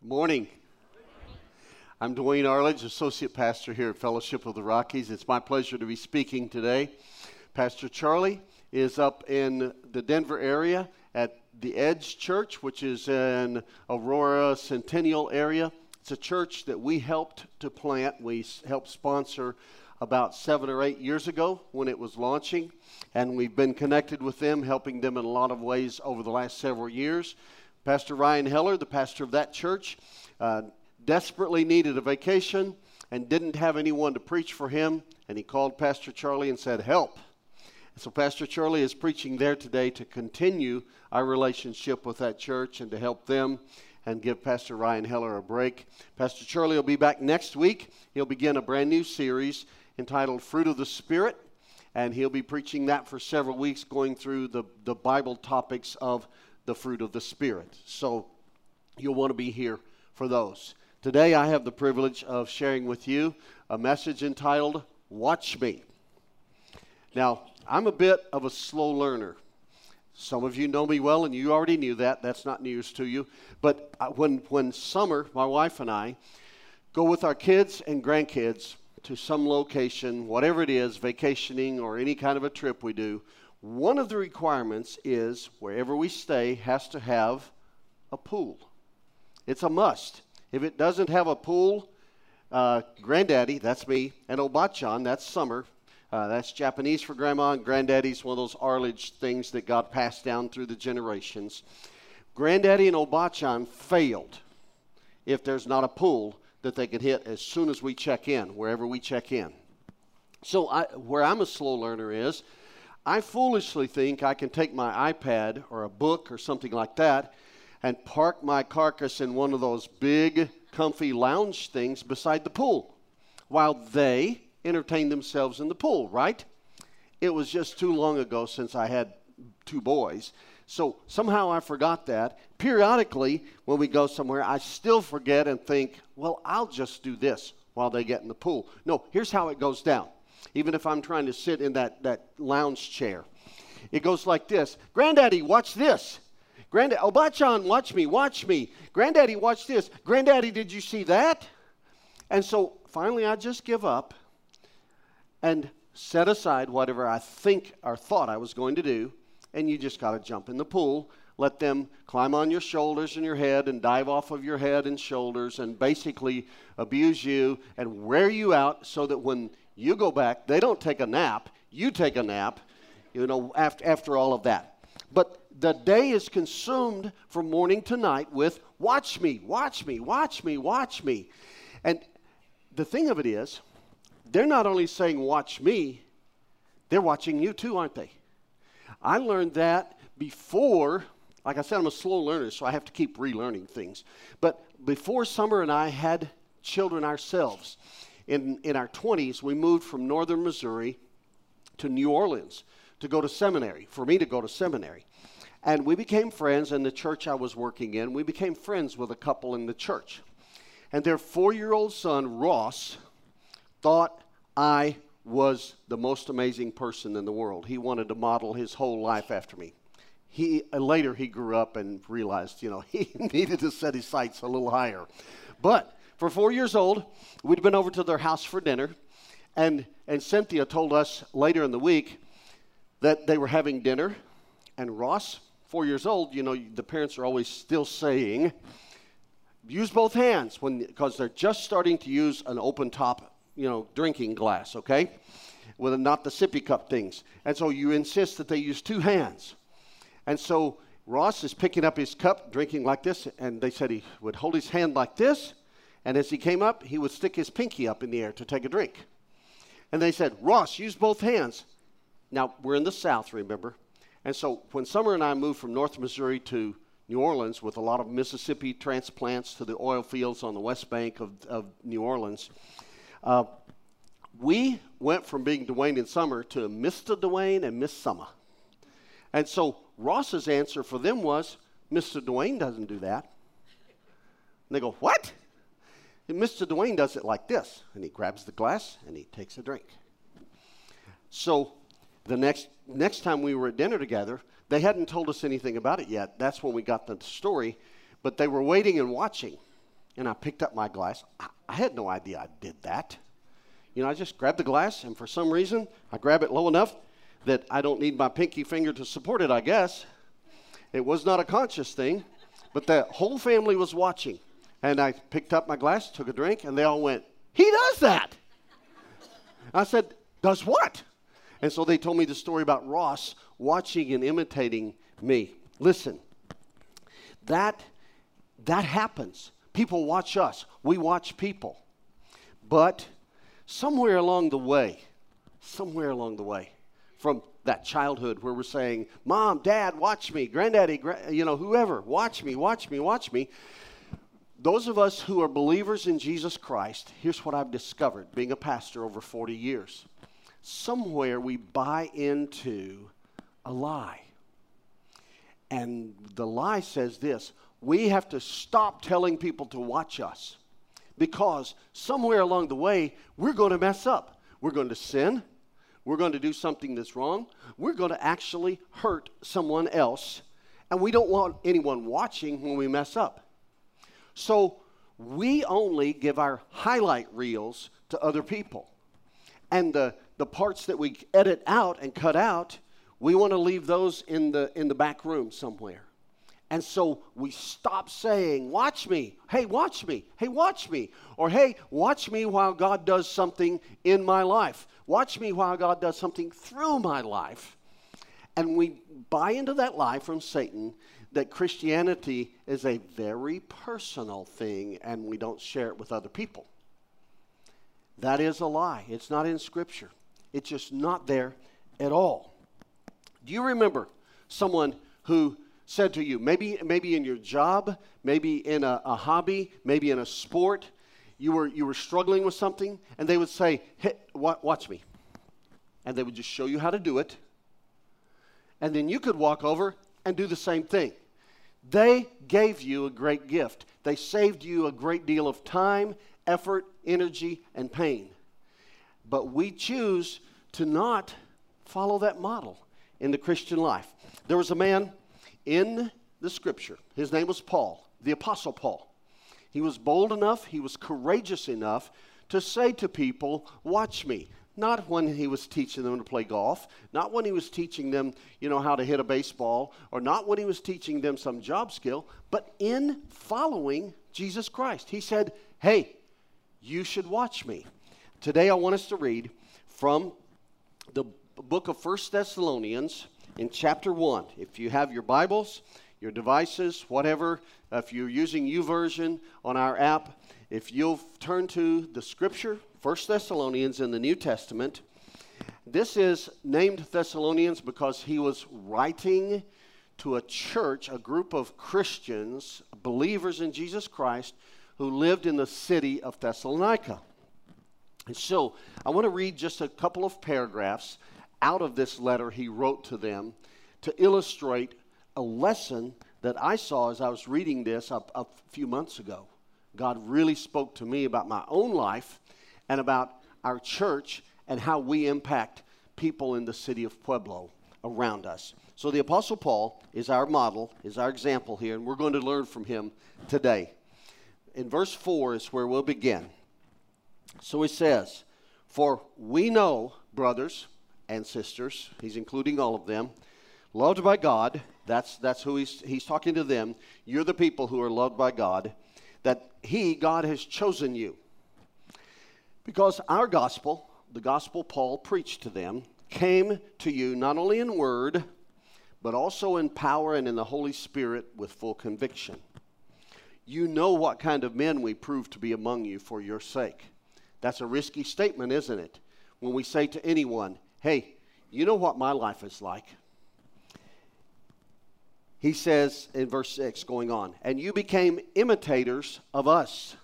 Good morning. I'm Dwayne Arledge, Associate Pastor here at Fellowship of the Rockies. It's my pleasure to be speaking today. Pastor Charlie is up in the Denver area at the Edge Church, which is in Aurora Centennial area. It's a church that we helped to plant. We helped sponsor about 7 or 8 years ago when it was launching, and we've been connected with them, helping them in a lot of ways over the last several years. Pastor Ryan Heller, the pastor of that church, desperately needed a vacation and didn't have anyone to preach for him, and he called Pastor Charlie and said, help. And so Pastor Charlie is preaching there today to continue our relationship with that church and to help them and give Pastor Ryan Heller a break. Pastor Charlie will be back next week. He'll begin a brand new series entitled Fruit of the Spirit, and he'll be preaching that for several weeks, going through the Bible topics of the fruit of the Spirit. So you'll want to be here for those. Today I have the privilege of sharing with you a message entitled, Watch Me. Now, I'm a bit of a slow learner. Some of you know me well, and you already knew that. That's not news to you. But when Summer, my wife, and I go with our kids and grandkids to some location, whatever it is, vacationing or any kind of a trip we do, one of the requirements is wherever we stay has to have a pool. It's a must. If it doesn't have a pool, Granddaddy, that's me, and Obachan, that's Summer. That's Japanese for Grandma, and Granddaddy's one of those Arledge things that got passed down through the generations. Granddaddy and Obachan failed if there's not a pool that they could hit as soon as we check in, wherever we check in. So where I'm a slow learner is, I foolishly think I can take my iPad or a book or something like that and park my carcass in one of those big, comfy lounge things beside the pool while they entertain themselves in the pool, right? It was just too long ago since I had two boys, so somehow I forgot that. Periodically, when we go somewhere, I still forget and think, well, I'll just do this while they get in the pool. No, here's how it goes down. Even if I'm trying to sit in that lounge chair, it goes like this. Granddaddy, watch this. Granddaddy, Obachan, watch me, watch me. Granddaddy, watch this. Granddaddy, did you see that? And so finally I just give up and set aside whatever I think or thought I was going to do, and you just got to jump in the pool. Let them climb on your shoulders and your head and dive off of your head and shoulders and basically abuse you and wear you out so that when you go back, they don't take a nap. You take a nap, you know, after all of that. But the day is consumed from morning to night with watch me, watch me, watch me, watch me. And the thing of it is, they're not only saying watch me, they're watching you too, aren't they? I learned that before, like I said, I'm a slow learner, so I have to keep relearning things. But before Summer and I had children ourselves, in our 20s, we moved from northern Missouri to New Orleans to go to seminary, for me to go to seminary. And we became friends in the church I was working in. We became friends with a couple in the church. And their 4-year-old son, Ross, thought I was the most amazing person in the world. He wanted to model his whole life after me. Later, he grew up and realized, you know, he needed to set his sights a little higher. But for 4 years old, we'd been over to their house for dinner, and Cynthia told us later in the week that they were having dinner, and Ross, 4 years old, you know, the parents are always still saying, use both hands, because they're just starting to use an open-top, you know, drinking glass, okay, with not the sippy cup things. And so you insist that they use two hands. And so Ross is picking up his cup, drinking like this, and they said he would hold his hand like this, and as he came up, he would stick his pinky up in the air to take a drink. And they said, Ross, use both hands. Now, we're in the South, remember? And so when Summer and I moved from North Missouri to New Orleans with a lot of Mississippi transplants to the oil fields on the West Bank of New Orleans, we went from being Dwayne and Summer to Mr. Dwayne and Miss Summer. And so Ross's answer for them was, Mr. Dwayne doesn't do that. And they go, what? And Mr. Dwayne does it like this, and he grabs the glass, and he takes a drink. So the next time we were at dinner together, they hadn't told us anything about it yet. That's when we got the story, but they were waiting and watching. and I picked up my glass. I had no idea I did that. You know, I just grabbed the glass, and for some reason, I grab it low enough that I don't need my pinky finger to support it, I guess. It was not a conscious thing, but the whole family was watching. And I picked up my glass, took a drink, and they all went, "He does that." I said, "Does what?" And so they told me the story about Ross watching and imitating me. Listen, that happens. People watch us. We watch people. But somewhere along the way, from that childhood where we're saying, "Mom, Dad, watch me, Granddaddy, whoever, watch me. Those of us who are believers in Jesus Christ, here's what I've discovered, being a pastor over 40 years. Somewhere we buy into a lie. And the lie says this: we have to stop telling people to watch us, because somewhere along the way, we're going to mess up. We're going to sin. We're going to do something that's wrong. We're going to actually hurt someone else. And we don't want anyone watching when we mess up. So we only give our highlight reels to other people. And the parts that we edit out and cut out, we want to leave those in the back room somewhere. And so we stop saying, "Watch me, hey, watch me, hey, watch me," or "Hey, watch me while God does something in my life. Watch me while God does something through my life." And we buy into that lie from Satan that Christianity is a very personal thing and we don't share it with other people. That is a lie. It's not in Scripture. It's just not there at all. Do you remember someone who said to you, maybe in your job, maybe in a hobby, maybe in a sport, you were struggling with something, and they would say, "Hey, watch me." And they would just show you how to do it. And then you could walk over and do the same thing. They gave you a great gift. They saved you a great deal of time, effort, energy, and pain. But we choose to not follow that model in the Christian life. There was a man in the Scripture. His name was Paul, the Apostle Paul. He was bold enough, he was courageous enough to say to people, "Watch me." Not when he was teaching them to play golf, not when he was teaching them, how to hit a baseball, or not when he was teaching them some job skill, but in following Jesus Christ. He said, "Hey, you should watch me." Today I want us to read from the book of 1 Thessalonians in chapter 1. If you have your Bibles, your devices, whatever, if you're using YouVersion on our app, if you'll turn to the Scripture, 1 Thessalonians in the New Testament. This is named Thessalonians because he was writing to a church, a group of Christians, believers in Jesus Christ, who lived in the city of Thessalonica. And so I want to read just a couple of paragraphs out of this letter he wrote to them to illustrate a lesson that I saw as I was reading this a few months ago. God really spoke to me about my own life and about our church and how we impact people in the city of Pueblo around us. So the Apostle Paul is our model, is our example here, and we're going to learn from him today. In verse 4 is where we'll begin. So he says, "For we know, brothers and sisters," he's including all of them, "loved by God," that's who he's talking to them, you're the people who are loved by God, "that God has chosen you. Because our gospel," the gospel Paul preached to them, "came to you not only in word, but also in power and in the Holy Spirit with full conviction. You know what kind of men we proved to be among you for your sake." That's a risky statement, isn't it? When we say to anyone, "Hey, you know what my life is like." He says in verse 6 going on, "And you became imitators of us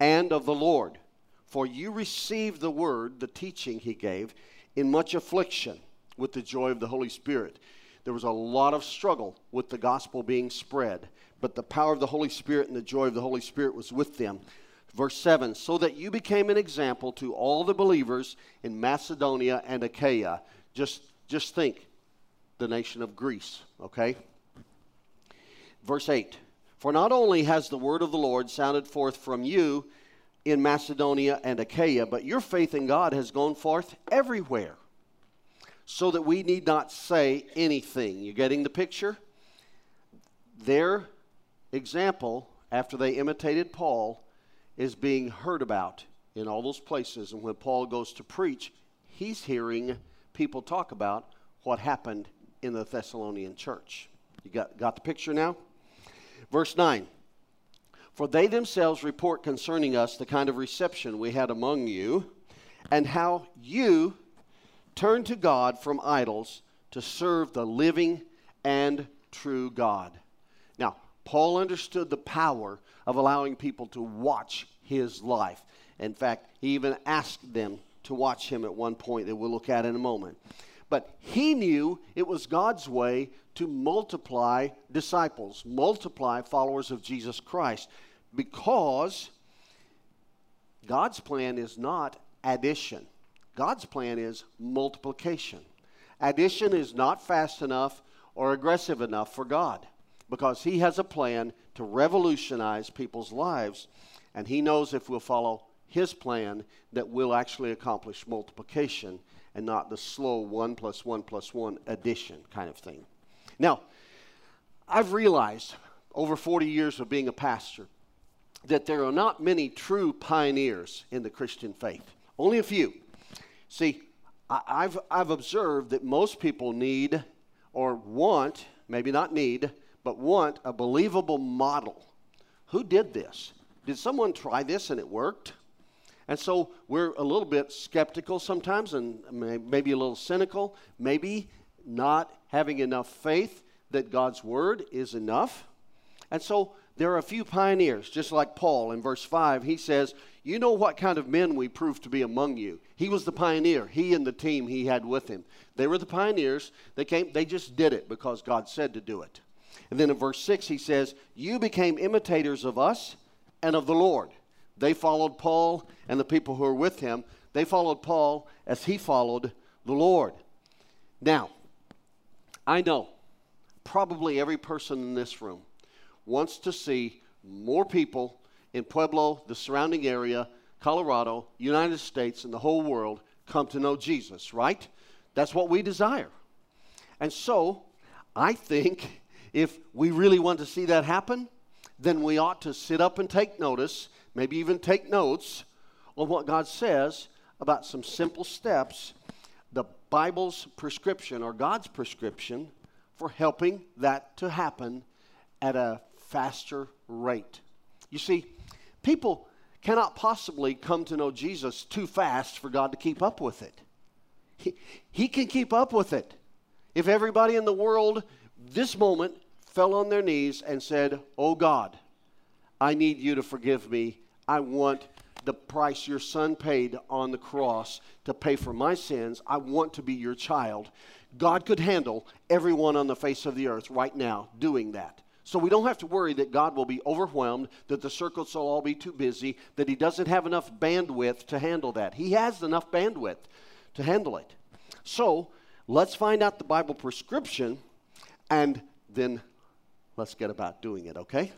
and of the Lord. For you received the word," the teaching he gave, "in much affliction with the joy of the Holy Spirit." There was a lot of struggle with the gospel being spread, but the power of the Holy Spirit and the joy of the Holy Spirit was with them. Verse 7, "So that you became an example to all the believers in Macedonia and Achaia." Just think, the nation of Greece, okay? Verse 8, For not only has the word of the Lord sounded forth from you in Macedonia and Achaia, but your faith in God has gone forth everywhere, so that we need not say anything. You getting the picture? Their example, after they imitated Paul, is being heard about in all those places. And when Paul goes to preach, he's hearing people talk about what happened in the Thessalonian church. You got the picture now? Verse 9, for they themselves report concerning us the kind of reception we had among you, and how you turned to God from idols to serve the living and true God. Now, Paul understood the power of allowing people to watch his life. In fact, he even asked them to watch him at one point that we'll look at in a moment. But he knew it was God's way to multiply disciples, multiply followers of Jesus Christ, because God's plan is not addition. God's plan is multiplication. Addition is not fast enough or aggressive enough for God, because he has a plan to revolutionize people's lives, and he knows if we'll follow his plan that we'll actually accomplish multiplication and not the slow 1 + 1 + 1 addition kind of thing. Now, I've realized over 40 years of being a pastor that there are not many true pioneers in the Christian faith, only a few. See, I've observed that most people need or want, maybe not need, but want a believable model. Who did this? Did someone try this and it worked? And so we're a little bit skeptical sometimes, and maybe a little cynical, maybe not having enough faith that God's word is enough. And so there are a few pioneers, just like Paul in verse 5. He says, you know what kind of men we proved to be among you. He was the pioneer. He and the team he had with him. They were the pioneers. They just did it because God said to do it. And then in verse 6 he says, you became imitators of us and of the Lord. They followed Paul and the people who were with him. They followed Paul as he followed the Lord. Now, I know probably every person in this room wants to see more people in Pueblo, the surrounding area, Colorado, United States, and the whole world come to know Jesus, right? That's what we desire. And so I think if we really want to see that happen, then we ought to sit up and take notice, maybe even take notes on what God says about some simple steps, the Bible's prescription or God's prescription for helping that to happen at a faster rate. You see, people cannot possibly come to know Jesus too fast for God to keep up with it. He can keep up with it. If everybody in the world this moment fell on their knees and said, oh God, I need you to forgive me. I want the price your son paid on the cross to pay for my sins. I want to be your child. God could handle everyone on the face of the earth right now doing that. So we don't have to worry that God will be overwhelmed, that the circuits will all be too busy, that he doesn't have enough bandwidth to handle that. He has enough bandwidth to handle it. So let's find out the Bible prescription, and then let's get about doing it, okay?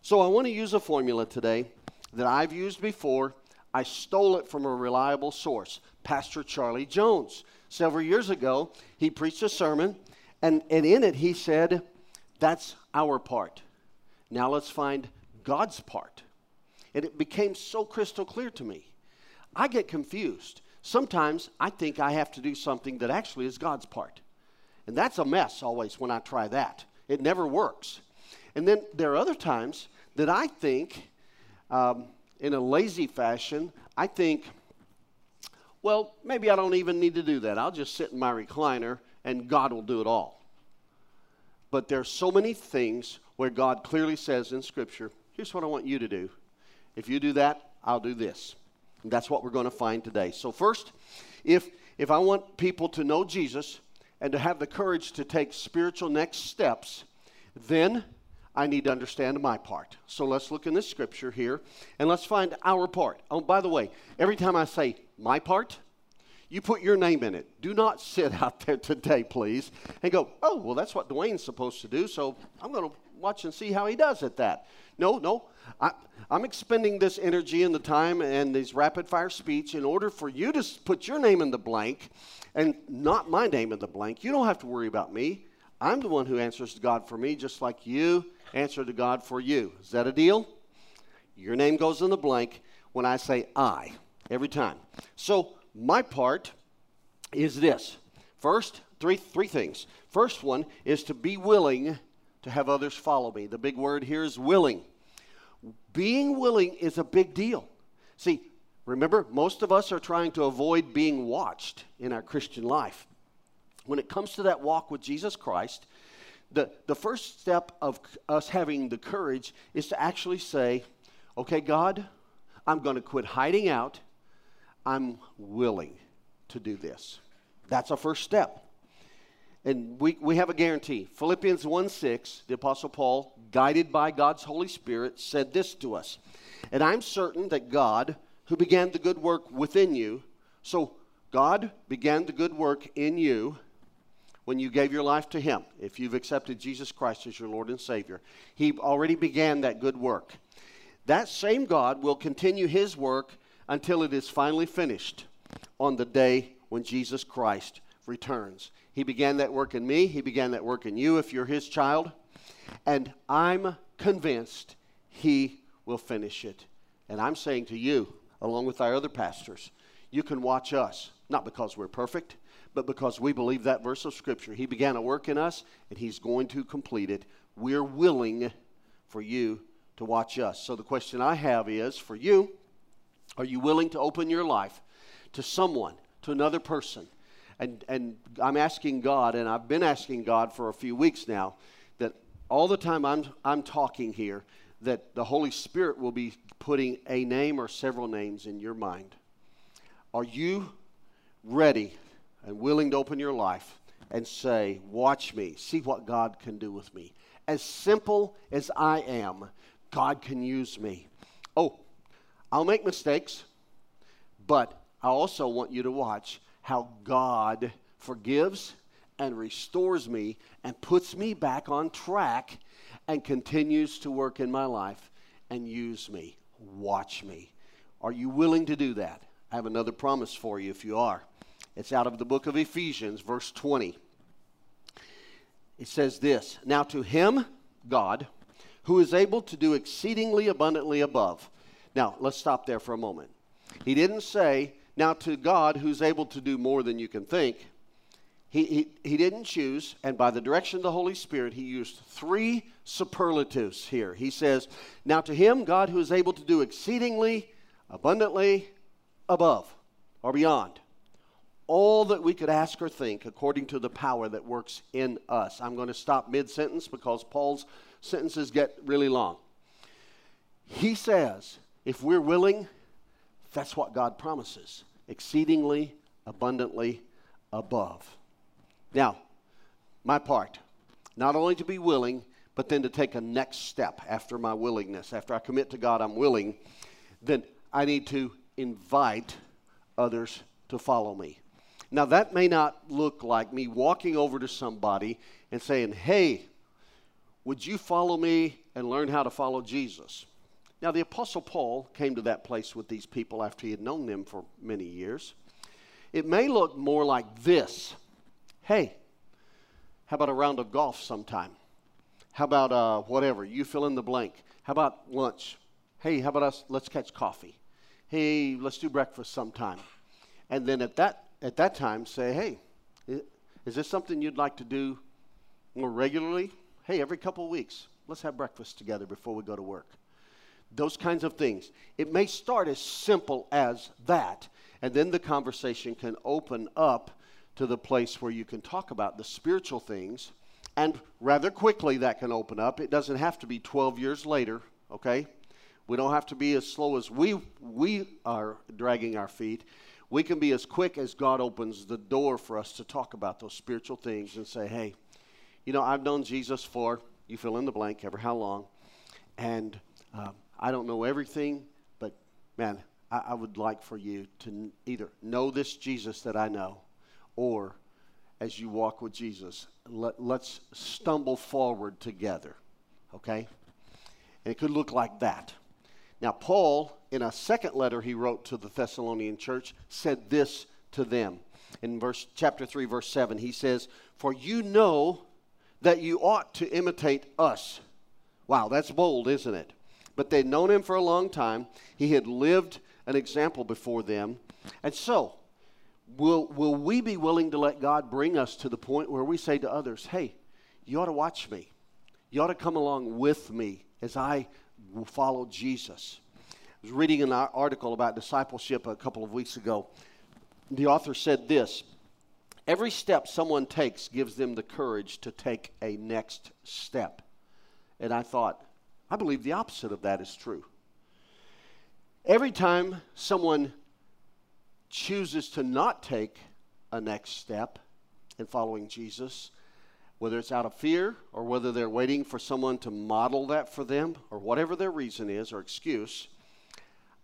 So I want to use a formula today that I've used before. I stole it from a reliable source, Pastor Charlie Jones. Several years ago, he preached a sermon, and in it he said, that's our part. Now let's find God's part. And it became so crystal clear to me. I get confused. Sometimes I think I have to do something that actually is God's part. And that's a mess always when I try that. It never works. And then there are other times that I think, in a lazy fashion, I think, well, maybe I don't even need to do that. I'll just sit in my recliner and God will do it all. But there's so many things where God clearly says in Scripture, here's what I want you to do. If you do that, I'll do this. And that's what we're going to find today. So first, if I want people to know Jesus and to have the courage to take spiritual next steps, then I need to understand my part. So let's look in this scripture here, and let's find our part. Oh, by the way, every time I say my part, you put your name in it. Do not sit out there today, please, and go, oh, well, that's what Dwayne's supposed to do, so I'm going to watch and see how he does at that. No, I'm expending this energy and the time and these rapid-fire speech in order for you to put your name in the blank and not my name in the blank. You don't have to worry about me. I'm the one who answers to God for me, just like you answer to God for you. Is that a deal? Your name goes in the blank when I say I every time. So my part is this. First, three things. First one is to be willing to have others follow me. The big word here is willing. Being willing is a big deal. See, remember, most of us are trying to avoid being watched in our Christian life. When it comes to that walk with Jesus Christ, the first step of us having the courage is to actually say, okay, God, I'm going to quit hiding out. I'm willing to do this. That's our first step. And we have a guarantee. Philippians 1:6, the Apostle Paul, guided by God's Holy Spirit, said this to us. And I'm certain that God, who began the good work within you, so God began the good work in you when you gave your life to him. If you've accepted Jesus Christ as your Lord and Savior, he already began that good work. That same God will continue his work until it is finally finished on the day when Jesus Christ returns. He began that work in me. He began that work in you if you're his child. And I'm convinced he will finish it. And I'm saying to you, along with our other pastors, you can watch us, not because we're perfect, but because we believe that verse of Scripture. He began a work in us, and he's going to complete it. We're willing for you to watch us. So the question I have is for you, are you willing to open your life to someone, to another person? And I'm asking God, and I've been asking God for a few weeks now, that all the time I'm talking here, that the Holy Spirit will be putting a name or several names in your mind. Are you ready and willing to open your life and say, watch me, see what God can do with me? As simple as I am, God can use me. Oh, I'll make mistakes, but I also want you to watch how God forgives and restores me and puts me back on track and continues to work in my life and use me. Watch me. Are you willing to do that? I have another promise for you if you are. It's out of the book of Ephesians, verse 20. It says this, now to him, God, who is able to do exceedingly abundantly above. Now, let's stop there for a moment. He didn't say, now to God who's able to do more than you can think. He didn't choose, and by the direction of the Holy Spirit, he used three superlatives here. He says, now to him, God who is able to do exceedingly abundantly above or beyond all that we could ask or think according to the power that works in us. I'm going to stop mid-sentence because Paul's sentences get really long. He says, if we're willing, that's what God promises, exceedingly abundantly above. Now, my part, not only to be willing, but then to take a next step after my willingness. After I commit to God I'm willing, then I need to invite others to follow me. Now, that may not look like me walking over to somebody and saying, hey, would you follow me and learn how to follow Jesus? Now, the Apostle Paul came to that place with these people after he had known them for many years. It may look more like this. Hey, how about a round of golf sometime? How about whatever? You fill in the blank. How about lunch? Hey, how about us? Let's catch coffee. Hey, let's do breakfast sometime. And then at that time say, hey, is this something you'd like to do more regularly? Hey, every couple of weeks, let's have breakfast together before we go to work. Those kinds of things. It may start as simple as that, and then the conversation can open up to the place where you can talk about the spiritual things, and rather quickly that can open up. It doesn't have to be 12 years later, okay? We don't have to be as slow as we are dragging our feet. We can be as quick as God opens the door for us to talk about those spiritual things and say, hey, you know, I've known Jesus for, you fill in the blank, ever how long, and I don't know everything, but man, I would like for you to either know this Jesus that I know, or as you walk with Jesus, let's stumble forward together, okay? And it could look like that. Now, Paul, in a second letter he wrote to the Thessalonian church, said this to them. In chapter 3, verse 7, he says, "For you know that you ought to imitate us." Wow, that's bold, isn't it? But they'd known him for a long time. He had lived an example before them. And so, will we be willing to let God bring us to the point where we say to others, "Hey, you ought to watch me. You ought to come along with me as I follow Jesus." I was reading an article about discipleship a couple of weeks ago. The author said this: every step someone takes gives them the courage to take a next step. And I thought, I believe the opposite of that is true. Every time someone chooses to not take a next step in following Jesus, whether it's out of fear or whether they're waiting for someone to model that for them or whatever their reason is or excuse,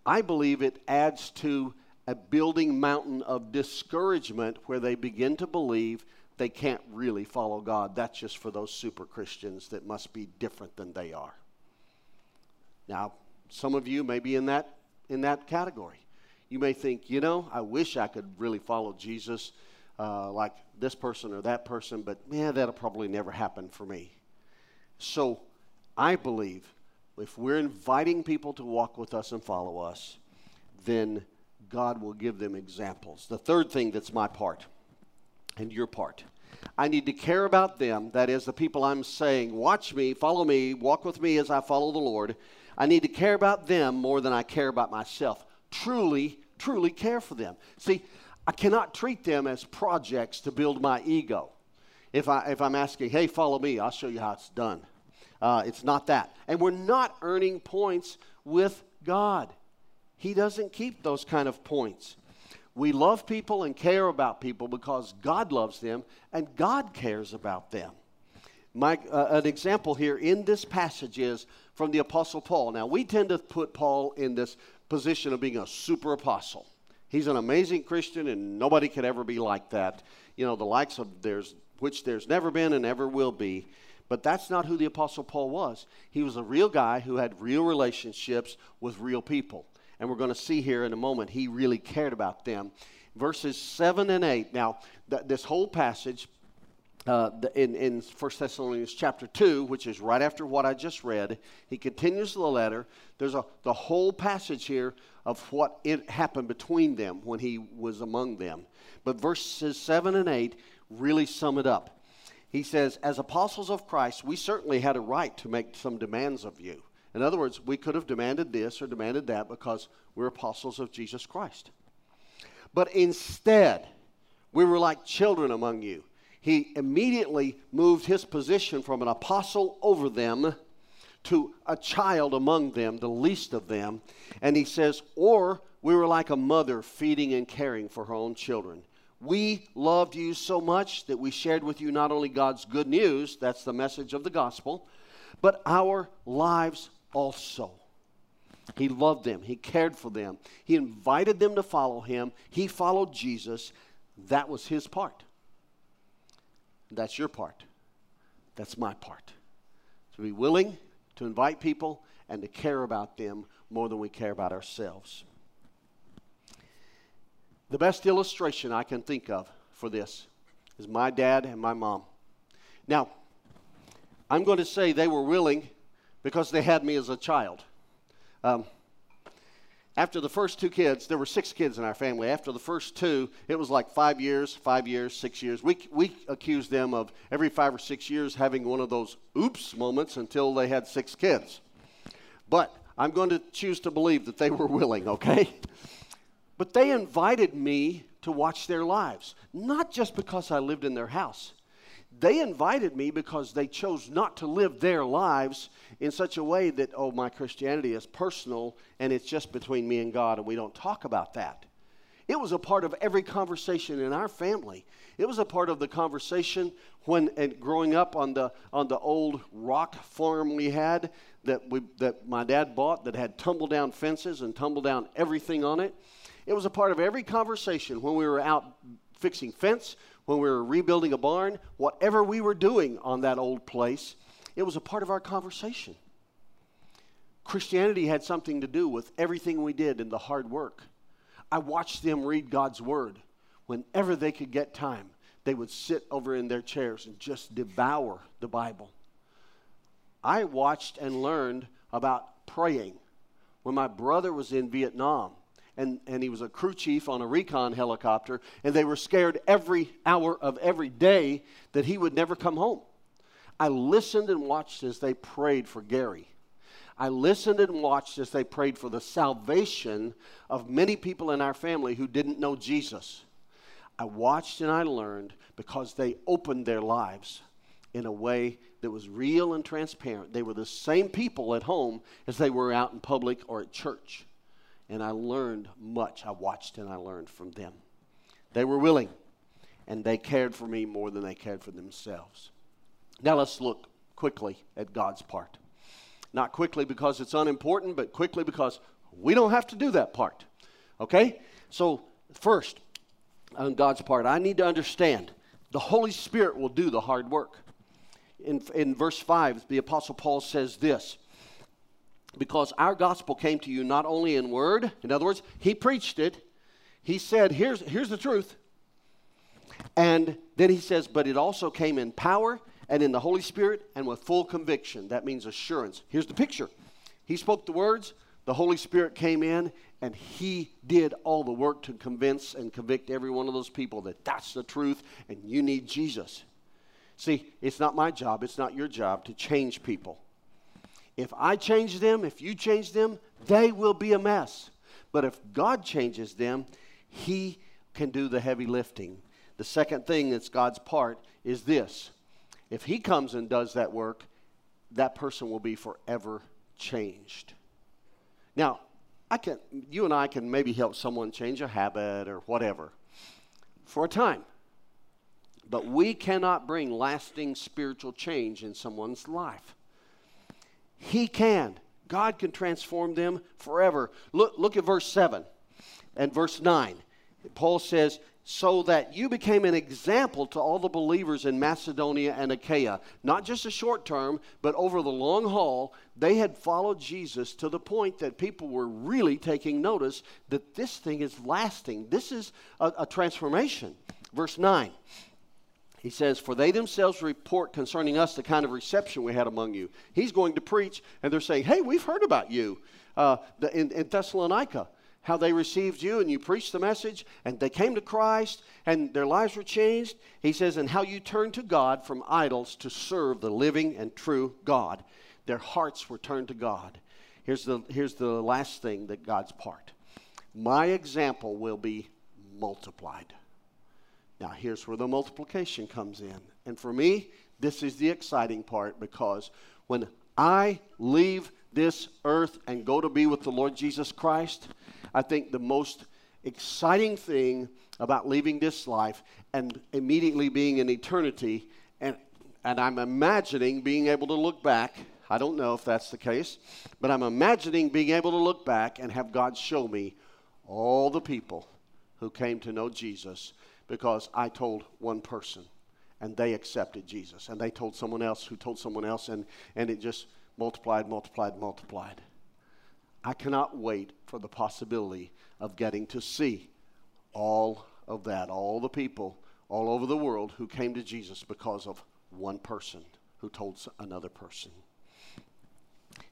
I believe it adds to a building mountain of discouragement where they begin to believe they can't really follow God. That's just for those super Christians that must be different than they are. Now, some of you may be in that category. You may think, you know, I wish I could really follow Jesus like this person or that person, but man, that'll probably never happen for me. So I believe if we're inviting people to walk with us and follow us, then God will give them examples. The third thing that's my part and your part, I need to care about them, that is the people I'm saying, watch me, follow me, walk with me as I follow the Lord. I need to care about them more than I care about myself. Truly, truly care for them. See, I cannot treat them as projects to build my ego. If I'm asking, hey, follow me, I'll show you how it's done. It's not that. And we're not earning points with God. He doesn't keep those kind of points. We love people and care about people because God loves them and God cares about them. An example here in this passage is from the Apostle Paul. Now, we tend to put Paul in this position of being a super apostle. He's an amazing Christian and nobody could ever be like that. You know, the likes of there's never been and never will be. But that's not who the Apostle Paul was. He was a real guy who had real relationships with real people. And we're going to see here in a moment, he really cared about them. Verses 7 and 8. Now, this whole passage in 1 Thessalonians chapter 2, which is right after what I just read, he continues the letter. There's the whole passage here of what it happened between them when he was among them. But verses 7 and 8 really sum it up. He says, as apostles of Christ, we certainly had a right to make some demands of you. In other words, we could have demanded this or demanded that because we're apostles of Jesus Christ. But instead, we were like children among you. He immediately moved his position from an apostle over them to a child among them, the least of them. And he says, or we were like a mother feeding and caring for her own children. We loved you so much that we shared with you not only God's good news, that's the message of the gospel, but our lives also. He loved them. He cared for them. He invited them to follow him. He followed Jesus. That was his part. That's your part. That's my part. To be willing to invite people and to care about them more than we care about ourselves. The best illustration I can think of for this is my dad and my mom. Now, I'm going to say they were willing because they had me as a child. After the first two kids, there were 6 kids in our family. After the first 2, it was like 5 years, 6 years. We accused them of every 5 or 6 years having one of those oops moments until they had 6 kids. But I'm going to choose to believe that they were willing, okay? But they invited me to watch their lives, not just because I lived in their house. They invited me because they chose not to live their lives in such a way that, oh, my Christianity is personal and it's just between me and God and we don't talk about that. It was a part of every conversation in our family. It was a part of the conversation when growing up on the old rock farm we had that my dad bought that had tumble-down fences and tumble-down everything on it. It was a part of every conversation when we were out fixing fence, when we were rebuilding a barn, whatever we were doing on that old place, It was a part of our conversation. Christianity had something to do with everything we did and the hard work. I watched them read God's word. Whenever they could get time, they would sit over in their chairs and just devour the Bible. I watched and learned about praying. When my brother was in Vietnam, and he was a crew chief on a recon helicopter, and they were scared every hour of every day that he would never come home. I listened and watched as they prayed for Gary. I listened and watched as they prayed for the salvation of many people in our family who didn't know Jesus. I watched and I learned because they opened their lives in a way that was real and transparent. They were the same people at home as they were out in public or at church. And I learned much. I watched and I learned from them. They were willing, and they cared for me more than they cared for themselves. Now let's look quickly at God's part. Not quickly because it's unimportant, but quickly because we don't have to do that part. Okay? So first, on God's part, I need to understand the Holy Spirit will do the hard work. In verse 5, the Apostle Paul says this, because our gospel came to you not only in word, in other words, he preached it, he said, here's the truth, and then he says, but it also came in power and in the Holy Spirit and with full conviction. That means assurance. Here's the picture. He spoke the words, the Holy Spirit came in, and he did all the work to convince and convict every one of those people that that's the truth and you need Jesus. See, it's not my job, it's not your job to change people. If I change them, if you change them, they will be a mess. But if God changes them, he can do the heavy lifting. The second thing that's God's part is this. If he comes and does that work, that person will be forever changed. Now, you and I can maybe help someone change a habit or whatever for a time. But we cannot bring lasting spiritual change in someone's life. He can. God can transform them forever. Look at verse 7 and verse 9. Paul says, so that you became an example to all the believers in Macedonia and Achaia. Not just a short term, but over the long haul, they had followed Jesus to the point that people were really taking notice that this thing is lasting. This is a transformation. Verse 9. He says, for they themselves report concerning us the kind of reception we had among you. He's going to preach, and they're saying, hey, we've heard about you in Thessalonica, how they received you, and you preached the message, and they came to Christ, and their lives were changed. He says, and how you turned to God from idols to serve the living and true God. Their hearts were turned to God. Here's the last thing that God's part. My example will be multiplied. Now, here's where the multiplication comes in. And for me, this is the exciting part, because when I leave this earth and go to be with the Lord Jesus Christ, I think the most exciting thing about leaving this life and immediately being in eternity, and I'm imagining being able to look back. I don't know if that's the case, but I'm imagining being able to look back and have God show me all the people who came to know Jesus because I told one person, and they accepted Jesus, and they told someone else who told someone else, and it just multiplied. I cannot wait for the possibility of getting to see all of that, all the people all over the world who came to Jesus because of one person who told another person.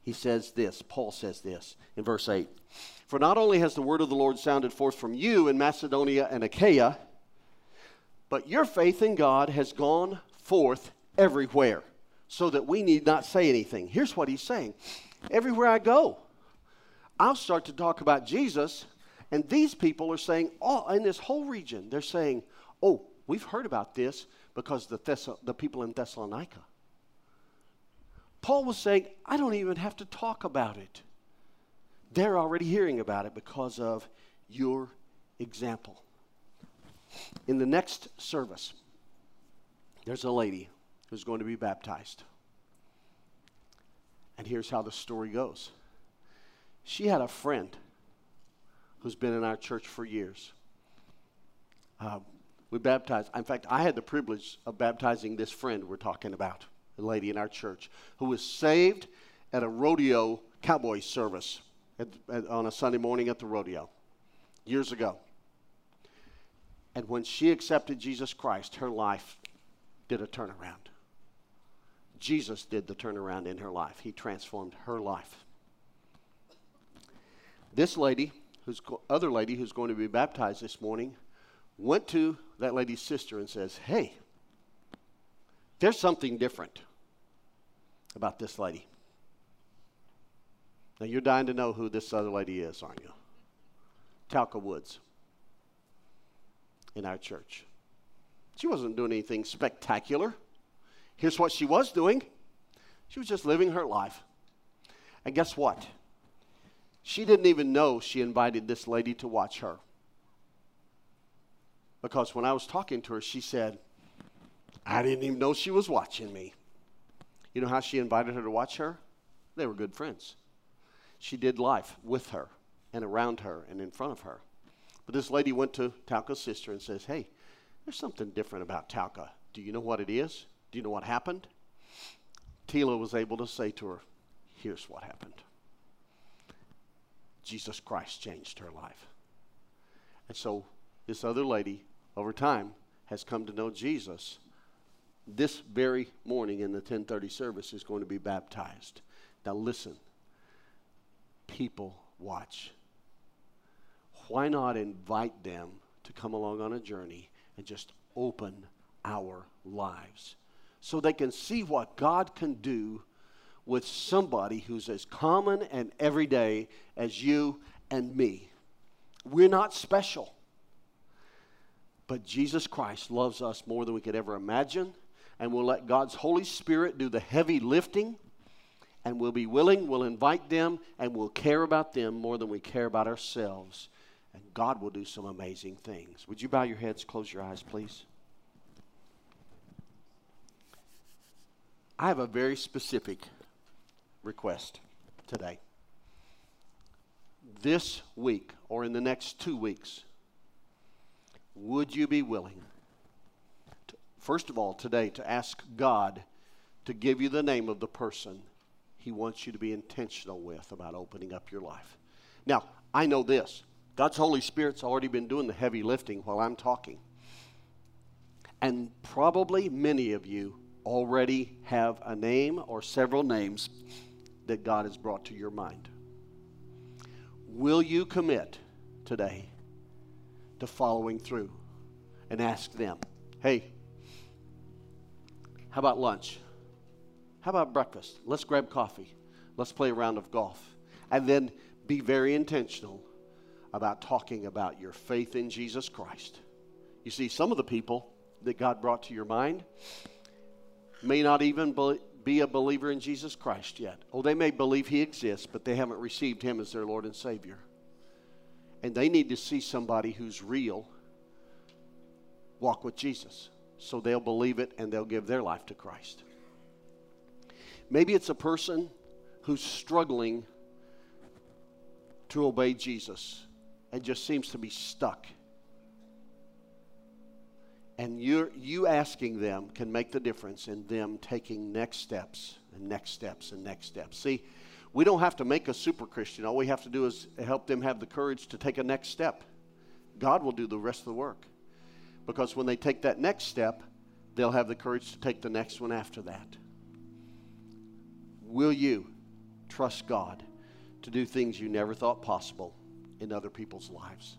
He says this, Paul says this in verse 8, for not only has the word of the Lord sounded forth from you in Macedonia and Achaia, but your faith in God has gone forth everywhere, so that we need not say anything. Here's what he's saying. Everywhere I go, I'll start to talk about Jesus, and these people are saying, oh, in this whole region, they're saying, oh, we've heard about this because the people in Thessalonica. Paul was saying, I don't even have to talk about it. They're already hearing about it because of your example. In the next service, there's a lady who's going to be baptized. And here's how the story goes. She had a friend who's been in our church for years. We baptized. In fact, I had the privilege of baptizing this friend we're talking about. a lady in our church, who was saved at a rodeo cowboy service on a Sunday morning at the rodeo years ago. And when she accepted Jesus Christ, her life did a turnaround. Jesus did the turnaround in her life. He transformed her life. This lady, other lady who's going to be baptized this morning, went to that lady's sister and says, hey, there's something different about this lady. Now, you're dying to know who this other lady is, aren't you? Talca Woods in our church. She wasn't doing anything spectacular. Here's what she was doing. She was just living her life. And guess what? She didn't even know she invited this lady to watch her. Because when I was talking to her, she said, I didn't even know she was watching me. You know how she invited her to watch her? They were good friends. She did life with her and around her and in front of her. But this lady went to Talca's sister and says, hey, there's something different about Talca. Do you know what it is? Do you know what happened? Tila was able to say to her, here's what happened. Jesus Christ changed her life. And so this other lady, over time, has come to know Jesus. This very morning in the 10:30 service is going to be baptized. Now listen. People watch. Why not invite them to come along on a journey and just open our lives so they can see what God can do with somebody who's as common and everyday as you and me. We're not special, but Jesus Christ loves us more than we could ever imagine, and we'll let God's Holy Spirit do the heavy lifting. And we'll be willing, we'll invite them, and we'll care about them more than we care about ourselves. And God will do some amazing things. Would you bow your heads, close your eyes, please? I have a very specific request today. This week, or in the next 2 weeks, would you be willing, to, first of all, today, to ask God to give you the name of the person He wants you to be intentional with about opening up your life. Now, I know this. God's Holy Spirit's already been doing the heavy lifting while I'm talking. And probably many of you already have a name or several names that God has brought to your mind. Will you commit today to following through and ask them, hey, how about lunch? How about breakfast? Let's grab coffee. Let's play a round of golf. And then be very intentional about talking about your faith in Jesus Christ. You see, some of the people that God brought to your mind may not even be a believer in Jesus Christ yet. Oh, they may believe He exists, but they haven't received Him as their Lord and Savior. And they need to see somebody who's real walk with Jesus. So they'll believe it and they'll give their life to Christ. Maybe it's a person who's struggling to obey Jesus and just seems to be stuck. And you asking them can make the difference in them taking next steps and next steps and next steps. See, we don't have to make a super Christian. All we have to do is help them have the courage to take a next step. God will do the rest of the work. Because when they take that next step, they'll have the courage to take the next one after that. Will you trust God to do things you never thought possible in other people's lives?